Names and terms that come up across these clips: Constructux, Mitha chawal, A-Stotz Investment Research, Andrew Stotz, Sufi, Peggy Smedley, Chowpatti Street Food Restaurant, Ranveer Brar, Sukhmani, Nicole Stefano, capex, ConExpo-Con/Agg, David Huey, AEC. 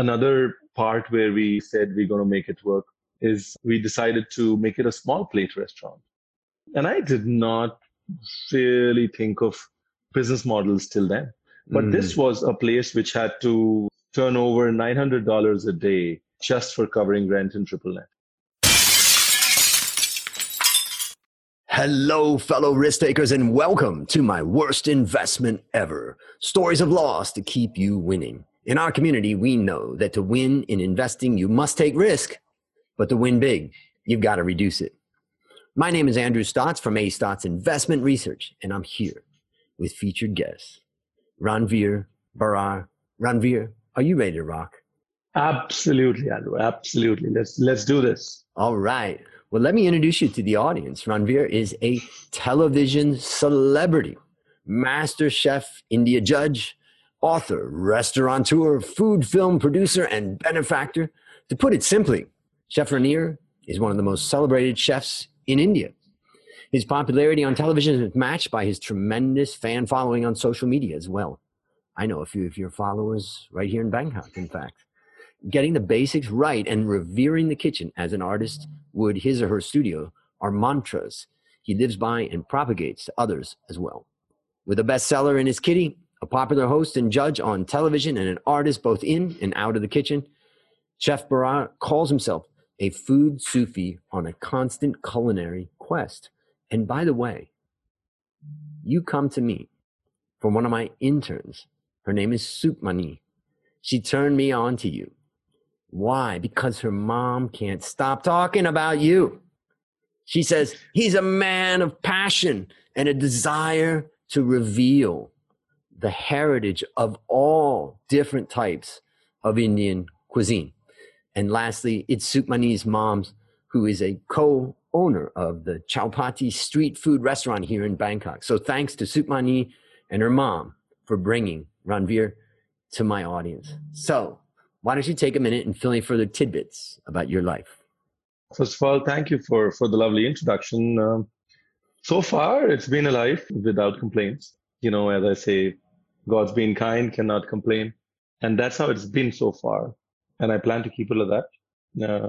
Another part where we said we're going to make it work is we decided to make it a small plate restaurant. And I did not really think of business models till then. But this was a place which had to turn over $900 a day just for covering rent and triple net. Hello, fellow risk takers, and welcome to my worst investment ever. Stories of loss to keep you winning. In our community, we know that to win in investing, you must take risk. But to win big, you've got to reduce it. My name is Andrew Stotz from A-Stotz Investment Research, and I'm here with featured guest, Ranveer Brar. Ranveer, are you ready to rock? Absolutely, Andrew. Absolutely. Let's do this. All right. Well, let me introduce you to the audience. Ranveer is a television celebrity, master chef, India judge, author, restaurateur, food film producer, and benefactor. To put it simply, Chef Ranveer is one of the most celebrated chefs in India. His popularity on television is matched by his tremendous fan following on social media as well. I know a few of your followers right here in Bangkok, in fact. Getting the basics right and revering the kitchen as an artist would his or her studio are mantras he lives by and propagates to others as well. With a bestseller in his kitty, a popular host and judge on television, and an artist both in and out of the kitchen, Chef Brar calls himself a food Sufi on a constant culinary quest. And by the way, you come to me from one of my interns. Her name is Sukhmani. She turned me on to you. Why? Because her mom can't stop talking about you. She says, he's a man of passion and a desire to reveal the heritage of all different types of Indian cuisine. And lastly, it's Sukhmani's mom who is a co-owner of the Chowpatti Street Food Restaurant here in Bangkok. So thanks to Sukhmani and her mom for bringing Ranveer to my audience. So why don't you take a minute and fill in further tidbits about your life? First of all, thank you for the lovely introduction. So far, it's been a life without complaints. You know, as I say, God's been kind, cannot complain. And that's how it's been so far. And I plan to keep it like that,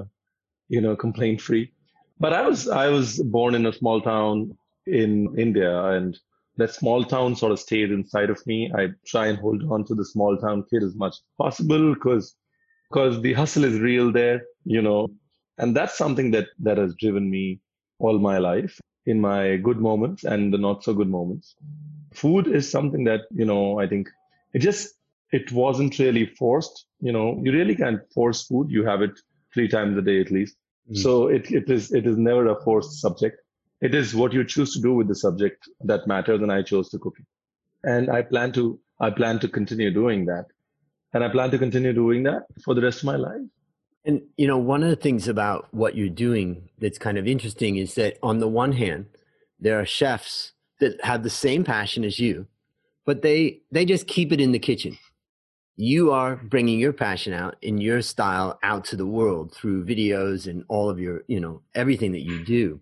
complaint free. But I was born in a small town in India, and that small town sort of stayed inside of me. I try and hold on to the small town kid as much as possible because the hustle is real there, and that's something that has driven me all my life in my good moments and the not so good moments. Food is something that, I think it wasn't really forced. You really can't force food. You have it 3 times a day at least. So it is never a forced subject. It is what you choose to do with the subject that matters, and I chose to cook it. And I plan to continue doing that. And I plan to continue doing that for the rest of my life. And, one of the things about what you're doing that's kind of interesting is that on the one hand, there are chefs that have the same passion as you, but they just keep it in the kitchen. You are bringing your passion out in your style out to the world through videos and all of your, everything that you do.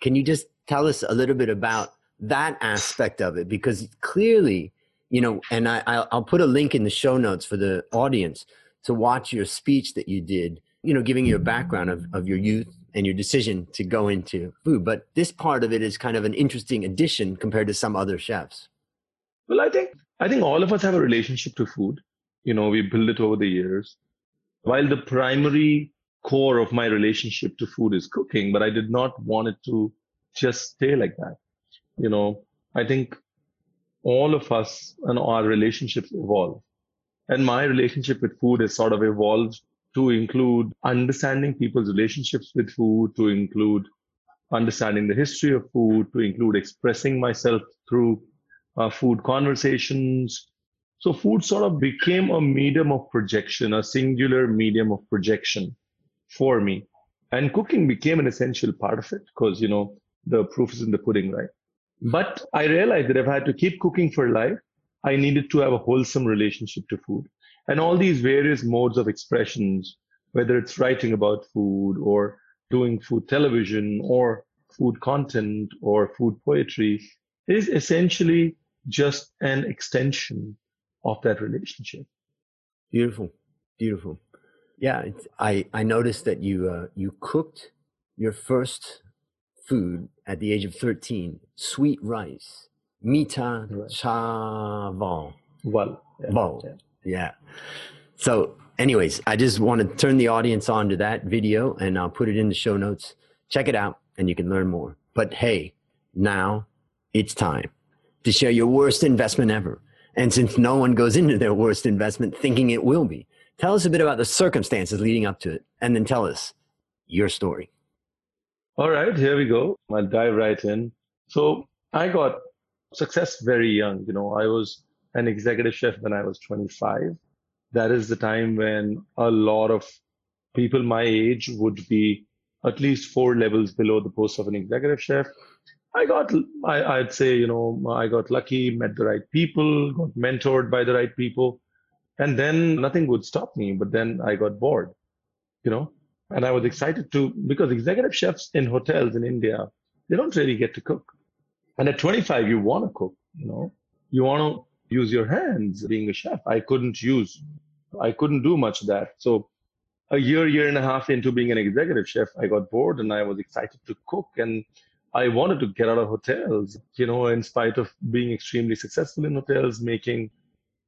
Can you just tell us a little bit about that aspect of it? Because clearly, and I'll put a link in the show notes for the audience to watch your speech that you did, giving your background of your youth and your decision to go into food. But this part of it is kind of an interesting addition compared to some other chefs. Well, I think all of us have a relationship to food. We build it over the years. While the primary core of my relationship to food is cooking, but I did not want it to just stay like that. I think all of us and our relationships evolve. And my relationship with food has sort of evolved to include understanding people's relationships with food, to include understanding the history of food, to include expressing myself through food conversations. So food sort of became a medium of projection, a singular medium of projection for me. And cooking became an essential part of it because, the proof is in the pudding, right? But I realized that if I had to keep cooking for life, I needed to have a wholesome relationship to food. And all these various modes of expressions, whether it's writing about food or doing food television or food content or food poetry, is essentially just an extension of that relationship. Beautiful. Beautiful. Yeah, I noticed that you you cooked your first food at the age of 13, sweet rice, Mitha chawal. Yeah. So anyways, I just want to turn the audience on to that video, and I'll put it in the show notes. Check it out and you can learn more. But hey, now it's time to share your worst investment ever. And since no one goes into their worst investment thinking it will be, tell us a bit about the circumstances leading up to it, and then tell us your story. All right, here we go. I'll dive right in. So I got success very young. You know, I was an executive chef when I was 25. That is the time when a lot of people my age would be at least 4 levels below the post of an executive chef. I'd say, you know, I got lucky, met the right people, got mentored by the right people, and then nothing would stop me. But then I got bored, you know, and I was excited to, because executive chefs in hotels in India, they don't really get to cook. And at 25, you want to cook, you know, you want to use your hands being a chef. I couldn't do much of that. So a year and a half into being an executive chef, I got bored and I was excited to cook, and I wanted to get out of hotels, you know, in spite of being extremely successful in hotels, making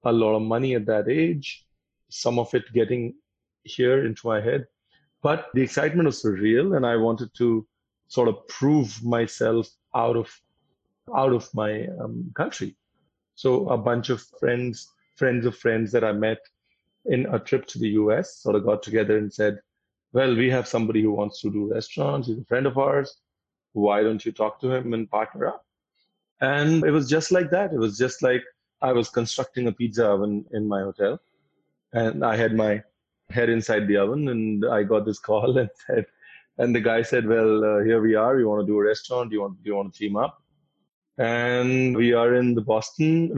a lot of money at that age, some of it getting here into my head. But the excitement was surreal, and I wanted to sort of prove myself out of my country. So a bunch of friends that I met in a trip to the US sort of got together and said, well, we have somebody who wants to do restaurants. He's a friend of ours. Why don't you talk to him and partner up? And it was just like that. It was just like I was constructing a pizza oven in my hotel, and I had my head inside the oven, and I got this call and the guy said, well, here we are. We want to do a restaurant. Do you want to team up? And we are in Boston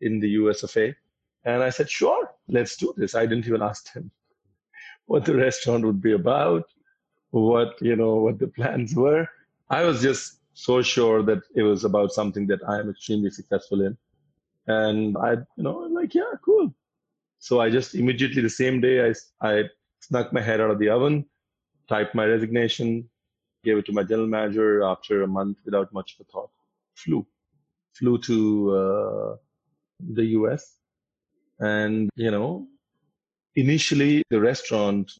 in the US of A. And I said, sure, let's do this. I didn't even ask him what the restaurant would be about, what the plans were. I was just so sure that it was about something that I am extremely successful in. And yeah, cool. So I just immediately the same day, I snuck my head out of the oven, typed my resignation, gave it to my general manager after a month without much of a thought. Flew to the US. And, initially the restaurant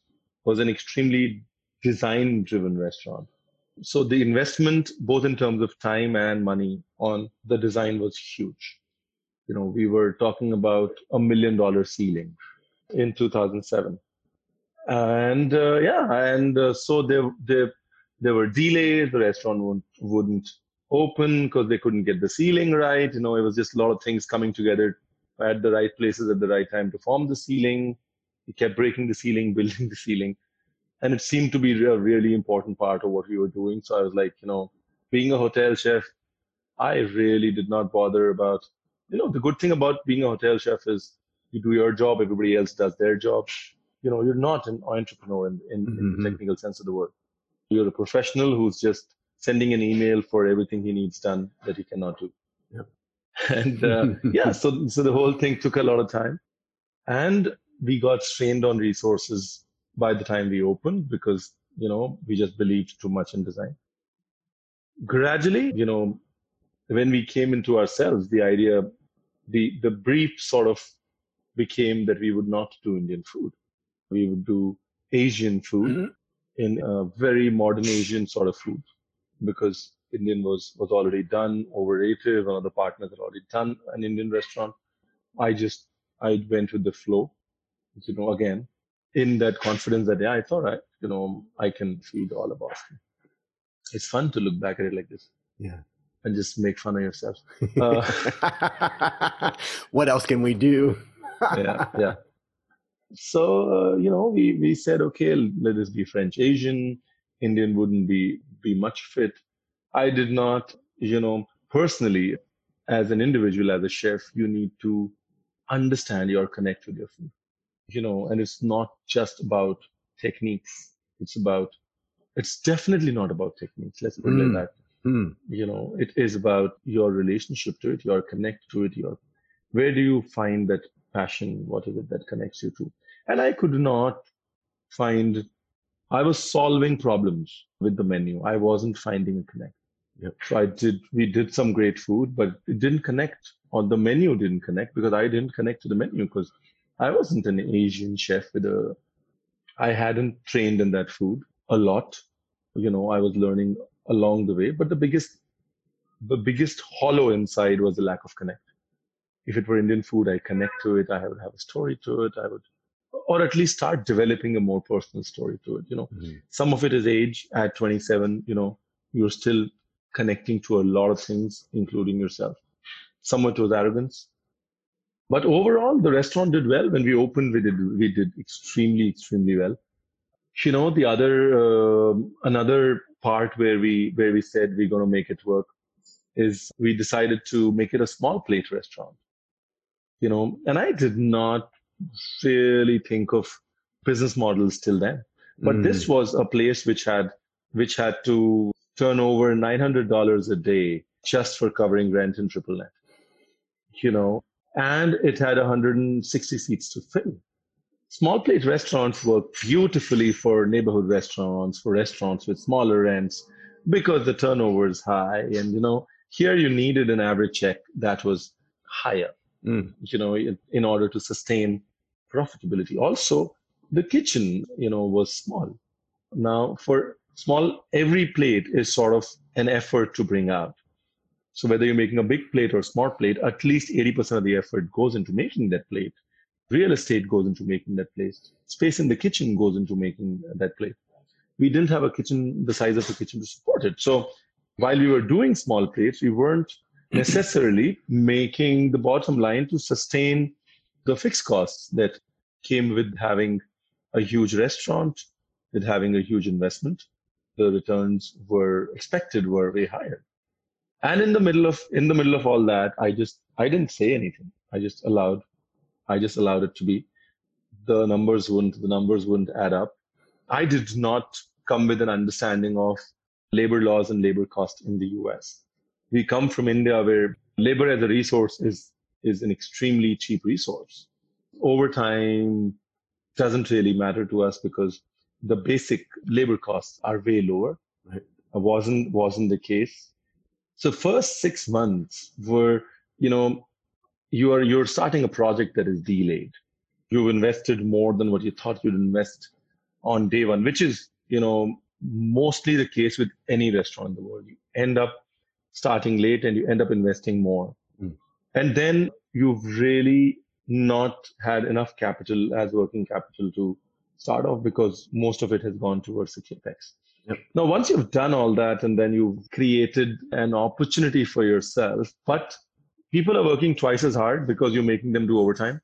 was an extremely design-driven restaurant. So the investment, both in terms of time and money, on the design was huge. You know, we were talking about $1 million ceiling in 2007. And so there were delays. The restaurant wouldn't open because they couldn't get the ceiling right. You know, it was just a lot of things coming together at the right places at the right time to form the ceiling. We kept breaking the ceiling, building the ceiling. And it seemed to be a really important part of what we were doing. So I was like, being a hotel chef, I really did not bother about, the good thing about being a hotel chef is you do your job, everybody else does their job. You know, you're not an entrepreneur in the technical sense of the word. You're a professional who's just sending an email for everything he needs done that he cannot do. Yeah. And so the whole thing took a lot of time. And we got strained on resources by the time we opened because, we just believed too much in design. Gradually, when we came into ourselves, the idea, the brief sort of became that we would not do Indian food. We would do Asian food in a very modern Asian sort of food, because Indian was already done, overrated. One of the partners had already done an Indian restaurant. I went with the flow, again, in that confidence that, it's all right, I can feed all of Boston. It's fun to look back at it like this. Yeah. And just make fun of yourself. What else can we do? Yeah. So, we said, okay, let this be French Asian. Indian wouldn't be much fit. I did not, personally, as an individual, as a chef, you need to understand your connect with your food. And it's not just about techniques. It's definitely not about techniques. Let's put it like that. It is about your relationship to it, your connect to it, where do you find that passion? What is it that connects you to? And I could not find, I was solving problems with the menu. I wasn't finding a connect. Yep. So we did some great food, but it didn't connect, or the menu didn't connect, because I didn't connect to the menu, because I wasn't an Asian chef I hadn't trained in that food a lot. You know, I was learning along the way, but the biggest hollow inside was the lack of connect. If it were Indian food, I connect to it. I would have a story to it. Or at least start developing a more personal story to it. You know, Some of it is age. At 27, you know, you're still connecting to a lot of things, including yourself. Somewhat was arrogance. But overall, the restaurant did well. When we opened, we did extremely, extremely well. You know, the other, another part where we said we're going to make it work is we decided to make it a small plate restaurant. You know, and I did not really think of business models till then. But this was a place which had to turn over $900 a day just for covering rent and triple net. You know, and it had 160 seats to fill. Small plate restaurants work beautifully for neighborhood restaurants, for restaurants with smaller rents, because the turnover is high. And, you know, here you needed an average check that was higher, you know, in order to sustain profitability. Also, the kitchen, you know, was small. Now, for small, every plate is sort of an effort to bring out. So whether you're making a big plate or a small plate, at least 80% of the effort goes into making that plate. Real estate goes into making that plate. Space in the kitchen goes into making that plate. We didn't have a kitchen, the size of the kitchen to support it. So while we were doing small plates, we weren't necessarily making the bottom line to sustain the fixed costs that came with having a huge restaurant, with having a huge investment. The returns were way higher. And in the middle of all that, I didn't say anything. I just allowed it to be. The numbers wouldn't add up. I did not come with an understanding of labor laws and labor cost in the US. We come from India, where labor as a resource is an extremely cheap resource. Overtime doesn't really matter to us because the basic labor costs are way lower. Right. Wasn't the case. So first 6 months were, you know, you're starting a project that is delayed. You've invested more than what you thought you'd invest on day one, which is, you know, mostly the case with any restaurant in the world. You end up starting late and you end up investing more. And then you've really not had enough capital as working capital to start off, because most of it has gone towards the capex. Yep. Now, once you've done all that and then you've created an opportunity for yourself, but people are working twice as hard because you're making them do overtime.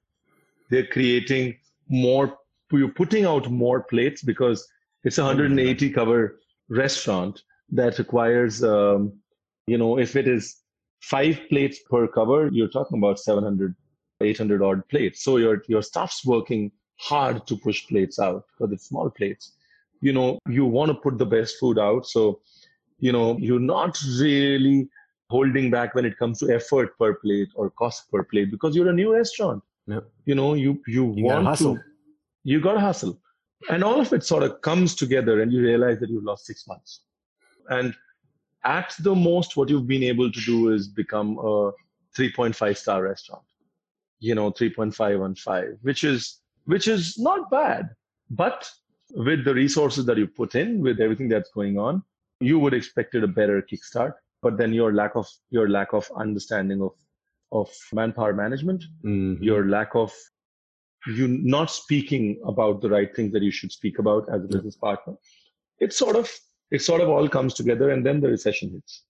They're creating more, you're putting out more plates because it's a 180 cover restaurant that requires, you know, if it is 5 plates per cover, you're talking about 700, 800 odd plates. So your staff's working hard to push plates out because it's small plates. You know, you want to put the best food out. So, you know, you're not really holding back when it comes to effort per plate or cost per plate because you're a new restaurant. Yeah. You know, you want to hustle. You got to hustle. And all of it sort of comes together and you realize that you've lost 6 months. And at the most, what you've been able to do is become a 3.5 star restaurant, you know, 3.5 on 5, which is not bad, but with the resources that you put in, with everything that's going on, you would expect a better kickstart. But then your lack of understanding of manpower management, your lack of you not speaking about the right things that you should speak about as a business partner, it sort of all comes together, and then the recession hits.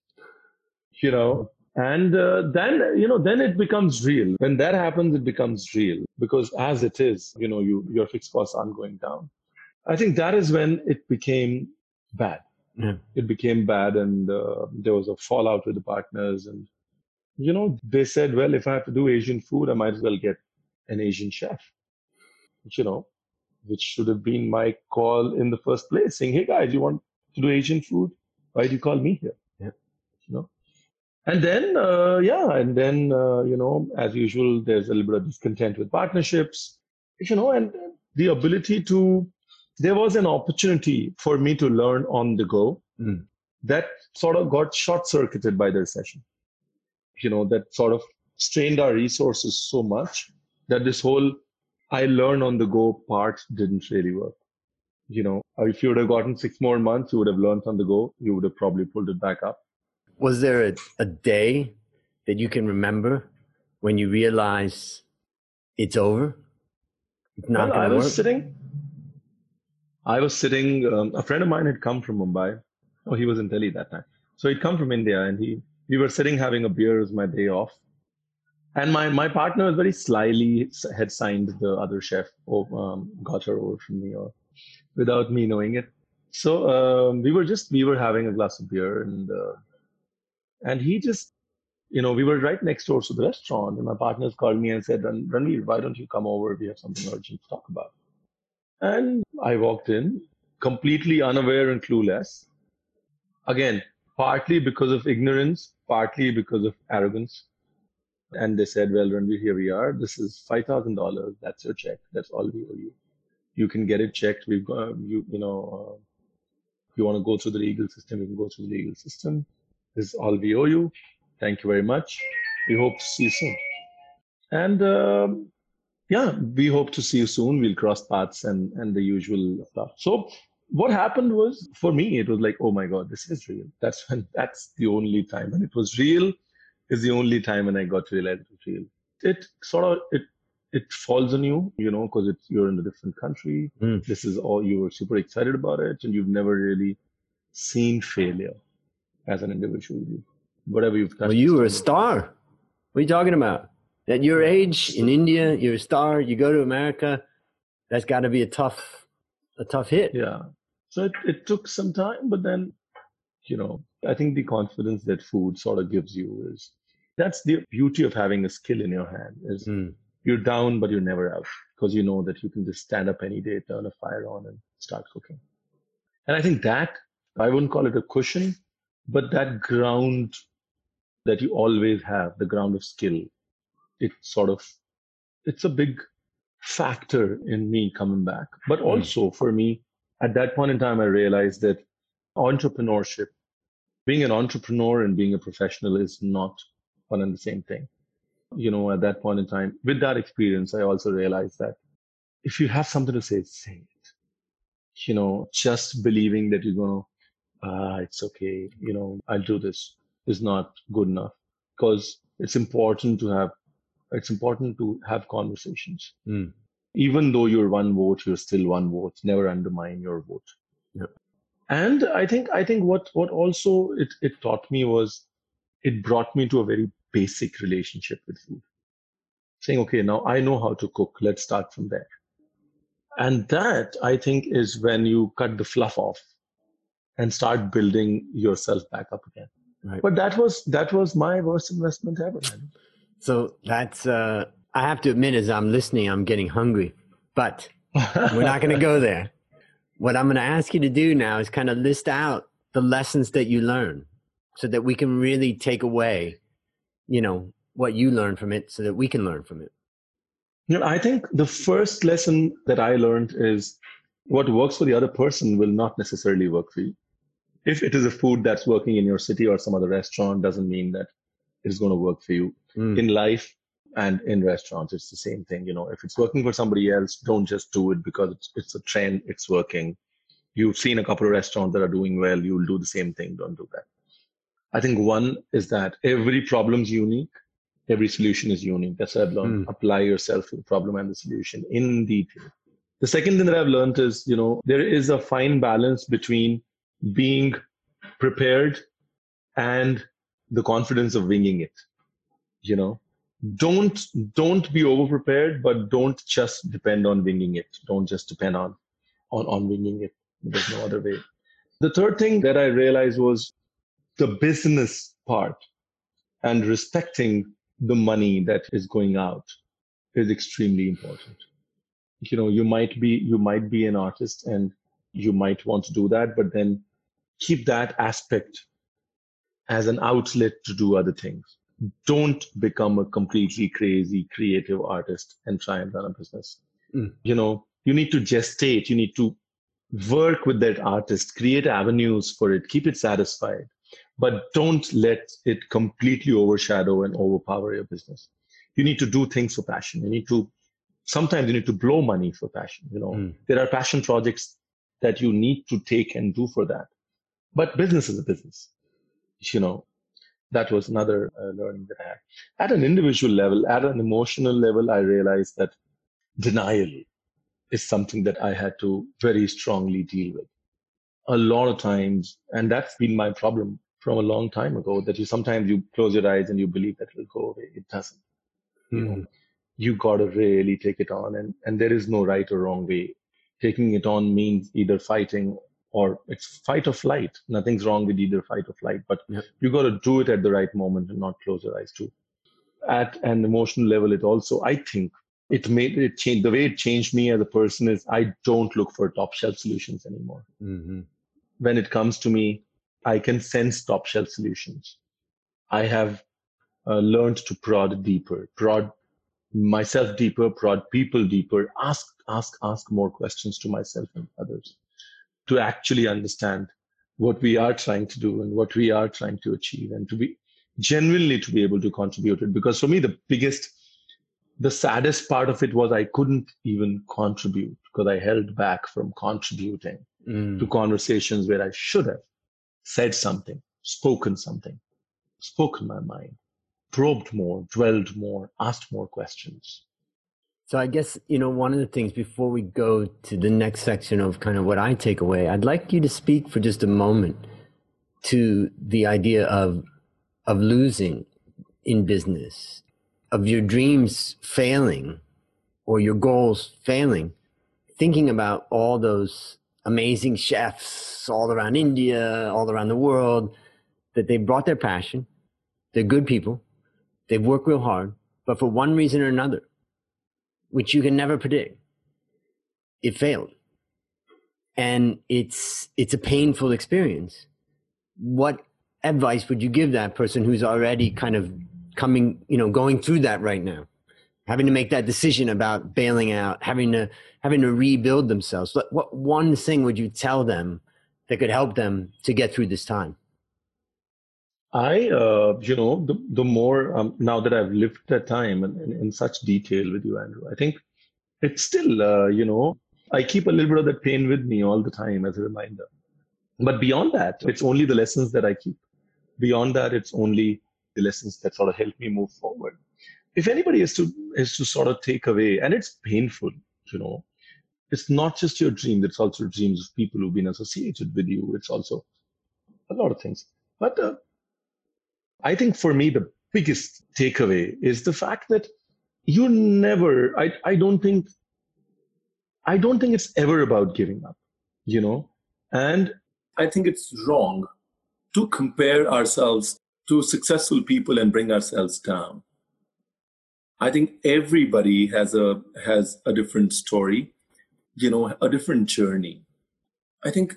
You know, and then it becomes real. When that happens, it becomes real because as it is, you know, your fixed costs aren't going down. I think that is when it became bad. Yeah. It became bad, and there was a fallout with the partners. And, you know, they said, well, if I have to do Asian food, I might as well get an Asian chef, you know, which should have been my call in the first place, saying, hey, guys, you want to do Asian food? Why do you call me here? Yeah. You know, And then, you know, as usual, there's a little bit of discontent with partnerships, you know, and the ability to, there was an opportunity for me to learn on the go that sort of got short-circuited by the recession, you know, that sort of strained our resources so much that this whole I learn on the go part didn't really work. You know, if you would have gotten 6 more months, you would have learned on the go, you would have probably pulled it back up. Was there a day that you can remember when you realize it's over? It's not going to work? I was sitting, a friend of mine had come from Mumbai. Oh, he was in Delhi that time. So he'd come from India and we were sitting having a beer as my day off. And my partner was very slyly had signed the other chef, got her over from me or without me knowing it. So we were having a glass of beer and he just, you know, we were right next door to the restaurant and my partners called me and said, Ranveer, why don't you come over? We have something urgent to talk about. And I walked in completely unaware and clueless. Again, partly because of ignorance, partly because of arrogance. And they said, well, Ranveer, here we are. This is $5,000. That's your check. That's all we owe you. You can get it checked. We've got, if you want to go through the legal system, we can go through the legal system. This is all we owe you. Thank you very much. We hope to see you soon. And we hope to see you soon. We'll cross paths and the usual stuff. So what happened was, for me, it was like, oh my God, this is real. That's the only time when it was real. Is the only time when I got to realize it was real. It sort of it falls on you, you know, because you're in a different country. This is all you were super excited about it, and you've never really seen failure as an individual. Whatever you've touched. Well, you were a star. What are you talking about? At your age in India, you're a star. You go to America. That's got to be a tough hit. Yeah. So it took some time, but then, you know, I think the confidence that food sort of gives you is. That's the beauty of having a skill in your hand is you're down, but you're never out because you know that you can just stand up any day, turn a fire on and start cooking. And I think that, I wouldn't call it a cushion, but that ground that you always have, the ground of skill, it's a big factor in me coming back. But also for me, at that point in time, I realized that entrepreneurship, being an entrepreneur and being a professional is not one and the same thing. You know, at that point in time, with that experience, I also realized that if you have something to say it. You know, just believing that you're going to, it's okay, you know, I'll do this is not good enough because it's important to have conversations. Even though you're one vote, you're still one vote. Never undermine your vote. Yep. And I think what also it taught me was it brought me to a very basic relationship with food. Saying, okay, now I know how to cook. Let's start from there. And that, I think, is when you cut the fluff off and start building yourself back up again. Right. But that was my worst investment ever. So that's, I have to admit, as I'm listening, I'm getting hungry. But we're not going to go there. What I'm going to ask you to do now is kind of list out the lessons that you learn so that we can really take away, you know, what you learn from it so that we can learn from it. You know, I think the first lesson that I learned is what works for the other person will not necessarily work for you. If it is a food that's working in your city or some other restaurant, doesn't mean that it's going to work for you. In life and in restaurants, it's the same thing. You know, if it's working for somebody else, don't just do it because it's a trend. It's working. You've seen a couple of restaurants that are doing well. You'll do the same thing. Don't do that. I think one is that every problem's unique. Every solution is unique. That's what I've learned. Apply yourself to the problem and the solution in detail. The second thing that I've learned is, you know, there is a fine balance between being prepared and the confidence of winging it. You know, don't be over prepared, but don't just depend on winging it. Don't just depend on winging it. There's no other way. The third thing that I realized was the business part and respecting the money that is going out is extremely important. You know, you might be an artist and you might want to do that, but then keep that aspect as an outlet to do other things. Don't become a completely crazy creative artist and try and run a business. Mm. You know, you need to gestate, you need to work with that artist, create avenues for it, keep it satisfied, but don't let it completely overshadow and overpower your business. You need to do things for passion. Sometimes you need to blow money for passion. You know, there are passion projects that you need to take and do for that. But business is a business, you know. That was another learning that I had. At an individual level, at an emotional level, I realized that denial is something that I had to very strongly deal with. A lot of times, and that's been my problem from a long time ago, that sometimes you close your eyes and you believe that it will go away. It doesn't. You know, you got to really take it on. And there is no right or wrong way. Taking it on means either fighting or it's fight or flight. Nothing's wrong with either fight or flight, but you got to do it at the right moment and not close your eyes to. At an emotional level, it also, I think, the way it changed me as a person is I don't look for top shelf solutions anymore. When it comes to me, I can sense top shelf solutions. I have learned to prod deeper, prod myself deeper, prod people deeper, ask more questions to myself and others, to actually understand what we are trying to do and what we are trying to achieve, and to be genuinely to be able to contribute it. Because for me, the saddest part of it was I couldn't even contribute because I held back from contributing to conversations where I should have said something, spoken my mind, probed more, dwelled more, asked more questions. So I guess, you know, one of the things before we go to the next section of kind of what I take away, I'd like you to speak for just a moment to the idea of losing in business, of your dreams failing or your goals failing, thinking about all those amazing chefs all around India, all around the world, that they brought their passion, they're good people, they've worked real hard, but for one reason or another, which you can never predict, it failed. And it's a painful experience. What advice would you give that person who's already kind of going through that right now, having to make that decision about bailing out, having to rebuild themselves? What one thing would you tell them that could help them to get through this time? The more, now that I've lived that time in such detail with you, Andrew, I think it's still, I keep a little bit of that pain with me all the time as a reminder. But beyond that, it's only the lessons that I keep. Beyond that, it's only the lessons that sort of help me move forward. If anybody is to sort of take away, and it's painful, you know, it's not just your dream, it's also dreams of people who've been associated with you. It's also a lot of things. But I think for me, the biggest takeaway is the fact that you never, I don't think it's ever about giving up, you know, and I think it's wrong to compare ourselves to successful people and bring ourselves down. I think everybody has a different story, you know, a different journey. I think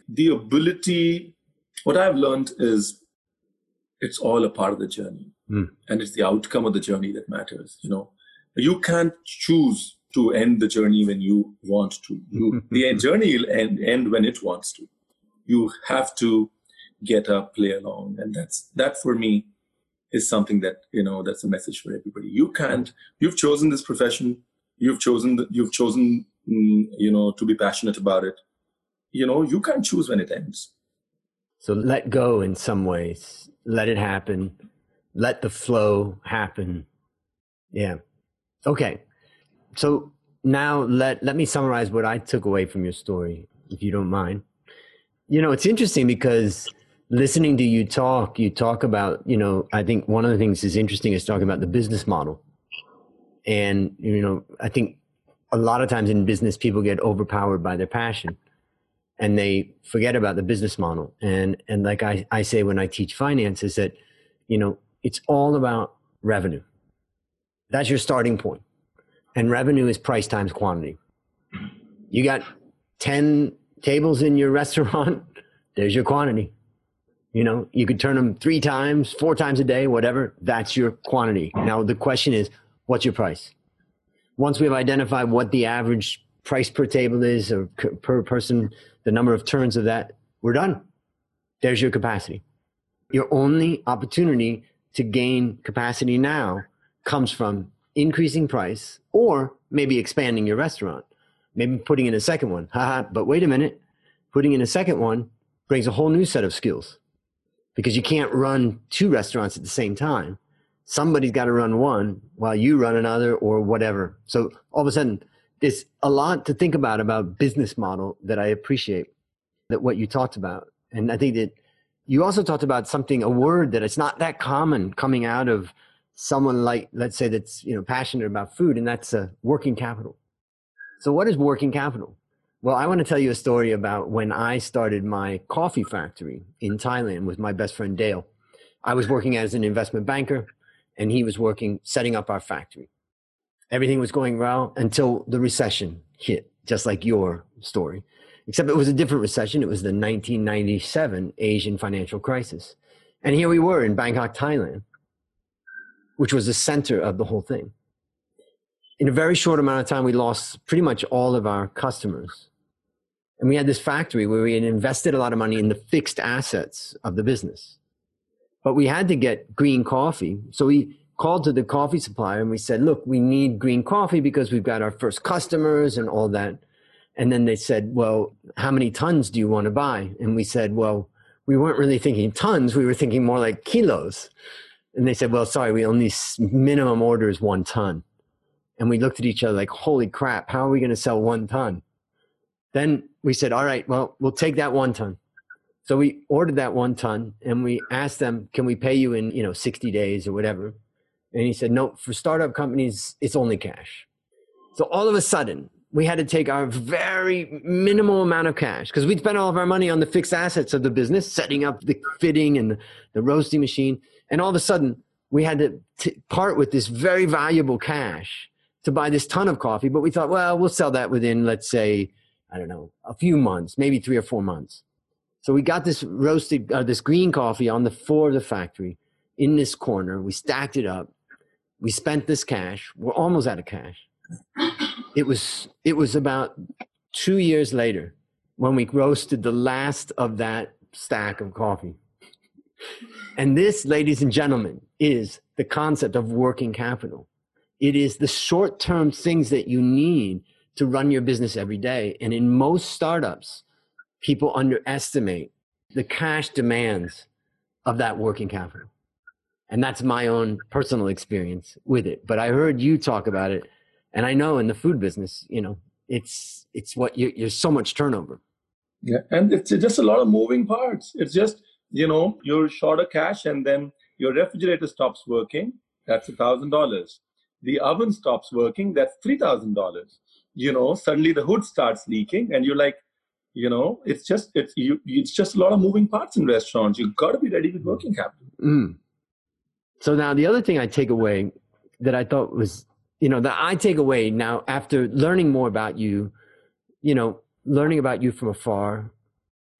what I've learned is, it's all a part of the journey, and it's the outcome of the journey that matters. You know, you can't choose to end the journey when you want to. The journey will end when it wants to. You have to get up, play along, and that for me is something that, you know, that's a message for everybody. You can't. You've chosen this profession. You've chosen. You know, to be passionate about it. You know, you can't choose when it ends. So let go in some ways. Let it happen. Let the flow happen. Yeah. Okay. So now let me summarize what I took away from your story, if you don't mind. You know, it's interesting because listening to you talk about, you know, I think one of the things is interesting is talking about the business model. And, you know, I think a lot of times in business, people get overpowered by their passion, and they forget about the business model. And like I say when I teach finance is that, you know, it's all about revenue. That's your starting point. And revenue is price times quantity. You got 10 tables in your restaurant, there's your quantity. You know, you could turn them 3 times, 4 times a day, whatever. That's your quantity. Now, the question is, what's your price? Once we've identified what the average price per table is or per person, the number of turns of that, we're done. There's your capacity. Your only opportunity to gain capacity now comes from increasing price or maybe expanding your restaurant, maybe putting in a second one. But wait a minute, putting in a second one brings a whole new set of skills because you can't run 2 restaurants at the same time. Somebody's got to run one while you run another or whatever. So all of a sudden, there's a lot to think about business model that I appreciate, that what you talked about. And I think that you also talked about something, a word that it's not that common coming out of someone like, let's say that's, you know, passionate about food, and that's working capital. So what is working capital? Well, I want to tell you a story about when I started my coffee factory in Thailand with my best friend Dale. I was working as an investment banker and he was working, setting up our factory. Everything was going well until the recession hit, just like your story, except it was a different recession. It was the 1997 Asian financial crisis. And here we were in Bangkok, Thailand, which was the center of the whole thing. In a very short amount of time, we lost pretty much all of our customers. And we had this factory where we had invested a lot of money in the fixed assets of the business. But we had to get green coffee. So we called to the coffee supplier and we said, look, we need green coffee because we've got our first customers and all that. And then they said, well, how many tons do you want to buy? And we said, well, we weren't really thinking tons. We were thinking more like kilos. And they said, well, sorry, we only minimum order is 1 ton. And we looked at each other like, holy crap, how are we going to sell 1 ton? Then we said, all right, well, we'll take that 1 ton. So we ordered that 1 ton and we asked them, can we pay you in, 60 days or whatever? And he said, no, for startup companies, it's only cash. So all of a sudden, we had to take our very minimal amount of cash because we'd spent all of our money on the fixed assets of the business, setting up the fitting and the roasting machine. And all of a sudden, we had to part with this very valuable cash to buy this ton of coffee. But we thought, well, we'll sell that within, let's say, I don't know, a few months, maybe 3 or 4 months. So we got this roasted, this green coffee on the floor of the factory in this corner. We stacked it up. We spent this cash. We're almost out of cash. It was about 2 years later when we roasted the last of that stack of coffee. And this, ladies and gentlemen, is the concept of working capital. It is the short-term things that you need to run your business every day. And in most startups, people underestimate the cash demands of that working capital. And that's my own personal experience with it. But I heard you talk about it. And I know in the food business, it's what you're so much turnover. Yeah. And it's just a lot of moving parts. It's just, you're short of cash and then your refrigerator stops working. That's $1,000. The oven stops working. That's $3,000. Suddenly the hood starts leaking and you're like, it's just a lot of moving parts in restaurants. You've got to be ready with working capital. Mm. So now the other thing I take away that I thought was, that I take away now after learning more about you, learning about you from afar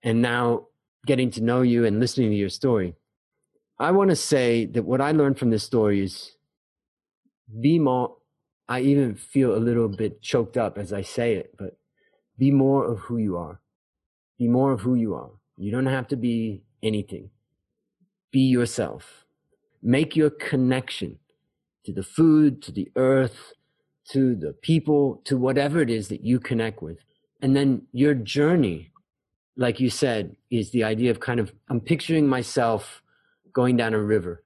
and now getting to know you and listening to your story. I want to say that what I learned from this story is be more, I even feel a little bit choked up as I say it, but be more of who you are. Be more of who you are. You don't have to be anything. Be yourself. Make your connection to the food, to the earth, to the people, to whatever it is that you connect with. And then your journey, like you said, is the idea of I'm picturing myself going down a river,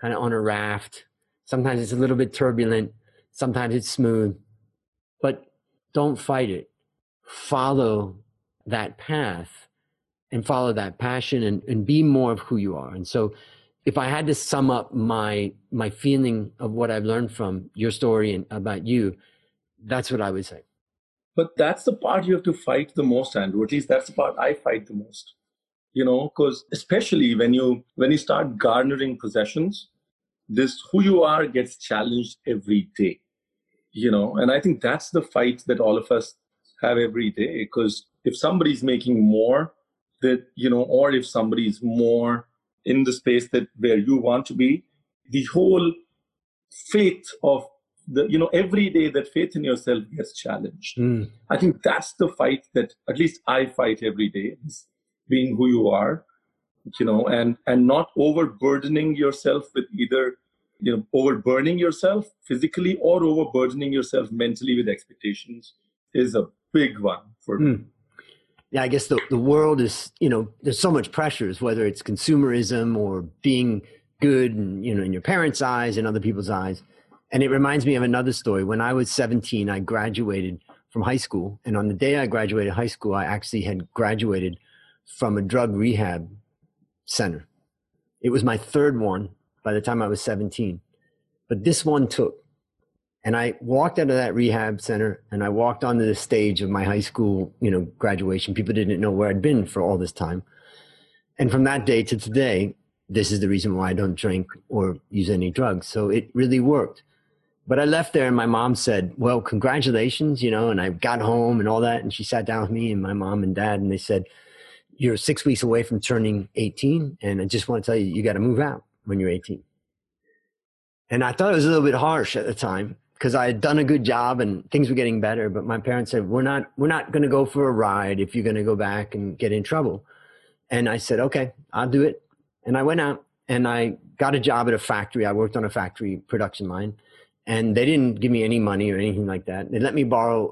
kind of on a raft. Sometimes it's a little bit turbulent. Sometimes it's smooth, but don't fight it. Follow that path and follow that passion and be more of who you are. And so if I had to sum up my feeling of what I've learned from your story and about you, that's what I would say. But that's the part you have to fight the most, Andrew. At least that's the part I fight the most. Because especially when you start garnering possessions, this who you are gets challenged every day. And I think that's the fight that all of us have every day. Because if somebody's making more, or if somebody's more in the space that where you want to be, the whole faith of the, you know, every day that faith in yourself gets challenged. I think that's the fight that at least I fight every day, is being who you are, you know, and not overburdening yourself with either, you know, overburdening yourself physically or overburdening yourself mentally with expectations is a big one for me. Yeah, I guess the world is, you know, there's so much pressures, whether it's consumerism or being good and, you know, in your parents' eyes and other people's eyes. And it reminds me of another story. When I was 17, I graduated from high school. And on the day I graduated high school, I actually had graduated from a drug rehab center. It was my third one by the time I was 17. But this one took. And I walked out of that rehab center and I walked onto the stage of my high school, you know, graduation. People didn't know where I'd been for all this time. And from that day to today, this is the reason why I don't drink or use any drugs. So it really worked. But I left there and my mom said, well, congratulations, you know, and I got home and all that. And she sat down with me and my mom and dad, and they said, you're 6 weeks away from turning 18. And I just want to tell you, you got to move out when you're 18. And I thought it was a little bit harsh at the time, because I had done a good job and things were getting better. But my parents said, we're not going to go for a ride if you're going to go back and get in trouble. And I said, okay, I'll do it. And I went out and I got a job at a factory. I worked on a factory production line, and they didn't give me any money or anything like that. They let me borrow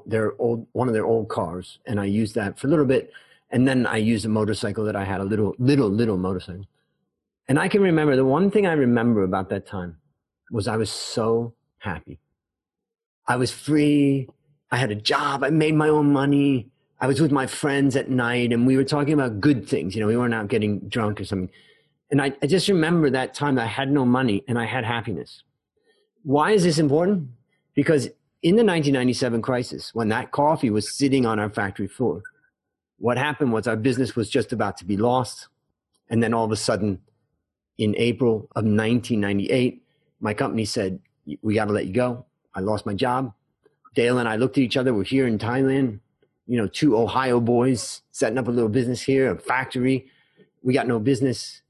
one of their old cars. And I used that for a little bit. And then I used a motorcycle that I had, a little motorcycle. And I can remember, the one thing I remember about that time was I was so happy. I was free. I had a job. I made my own money. I was with my friends at night, and we were talking about good things. You know, we weren't out getting drunk or something. And I just remember that time that I had no money and I had happiness. Why is this important? Because in the 1997 crisis, when that coffee was sitting on our factory floor, what happened was our business was just about to be lost. And then all of a sudden, in April of 1998, my company said, we got to let you go. I lost my job. Dale and I looked at each other. We're here in Thailand, you know, two Ohio boys setting up a little business here, a factory. We got no business.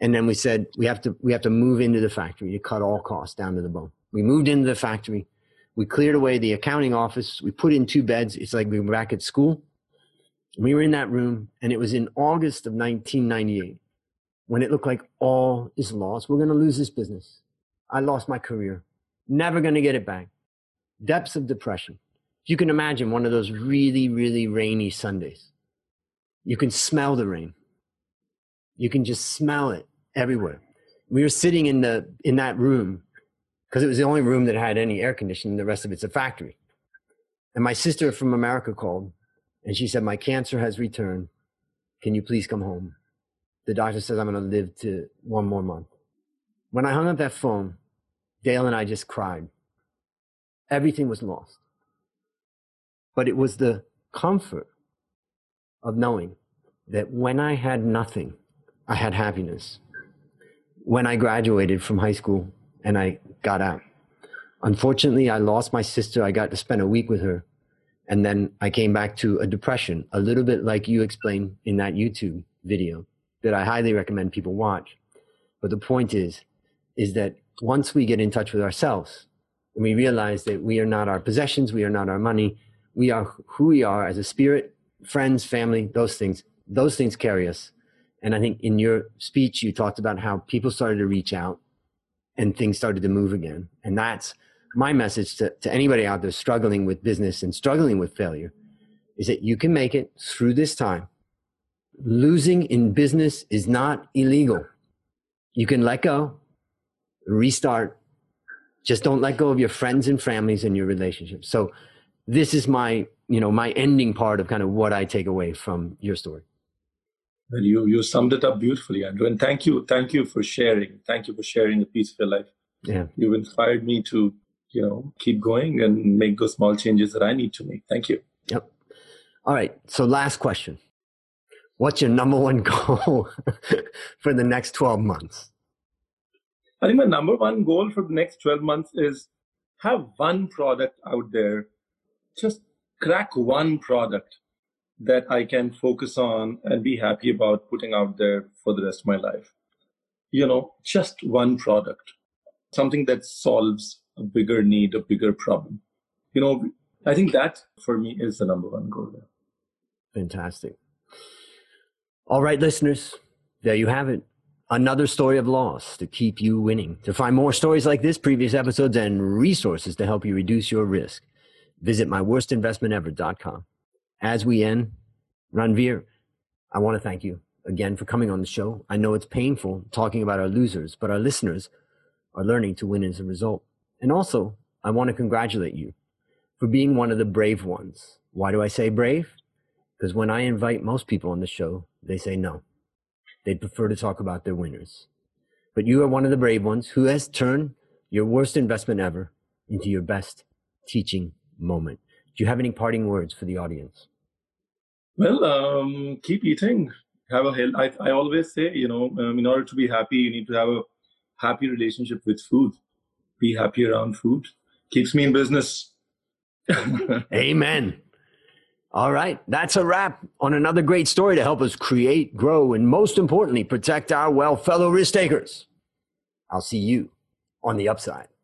And then we said, we have to move into the factory to cut all costs down to the bone. We moved into the factory. We cleared away the accounting office. We put in 2 beds. It's like we were back at school. We were in that room, and it was in August of 1998 when it looked like all is lost. We're going to lose this business. I lost my career. Never going to get it back. Depths of depression. You can imagine one of those really, really rainy Sundays. You can smell the rain. You can just smell it everywhere. We were sitting in that room because it was the only room that had any air conditioning. The rest of it's a factory. And my sister from America called, and she said, my cancer has returned. Can you please come home? The doctor says I'm going to live to one more month. When I hung up that phone, Dale and I just cried. Everything was lost. But it was the comfort of knowing that when I had nothing, I had happiness. When I graduated from high school and I got out. Unfortunately, I lost my sister. I got to spend a week with her. And then I came back to a depression, a little bit like you explained in that YouTube video that I highly recommend people watch. But the point is that once we get in touch with ourselves and we realize that we are not our possessions, we are not our money, we are who we are as a spirit, friends, family, those things carry us. And I think in your speech, you talked about how people started to reach out and things started to move again. And that's my message to anybody out there struggling with business and struggling with failure, is that you can make it through this time. Losing in business is not illegal. You can let go. Restart. Just don't let go of your friends and families and your relationships. So this is my, you know, my ending part of kind of what I take away from your story. Well, you summed it up beautifully, Andrew. And thank you for sharing. Thank you for sharing a piece of your life. Yeah. You've inspired me to, you know, keep going and make those small changes that I need to make. Thank you. Yep. All right. So last question. What's your number one goal for the next 12 months? I think my number one goal for the next 12 months is have one product out there, just crack one product that I can focus on and be happy about putting out there for the rest of my life. just one product, something that solves a bigger need, a bigger problem. I think that for me is the number one goal there. Fantastic. All right, listeners, there you have it. Another story of loss to keep you winning. To find more stories like this, previous episodes, and resources to help you reduce your risk, visit myworstinvestmentever.com. As we end, Ranveer, I want to thank you again for coming on the show. I know it's painful talking about our losers, but our listeners are learning to win as a result. And also, I want to congratulate you for being one of the brave ones. Why do I say brave? Because when I invite most people on the show, they say no. They'd prefer to talk about their winners. But you are one of the brave ones who has turned your worst investment ever into your best teaching moment. Do you have any parting words for the audience? Well, keep eating. Have a health. I always say, in order to be happy, you need to have a happy relationship with food. Be happy around food. Keeps me in business. Amen. All right. That's a wrap on another great story to help us create, grow, and most importantly, protect our fellow risk takers. I'll see you on the upside.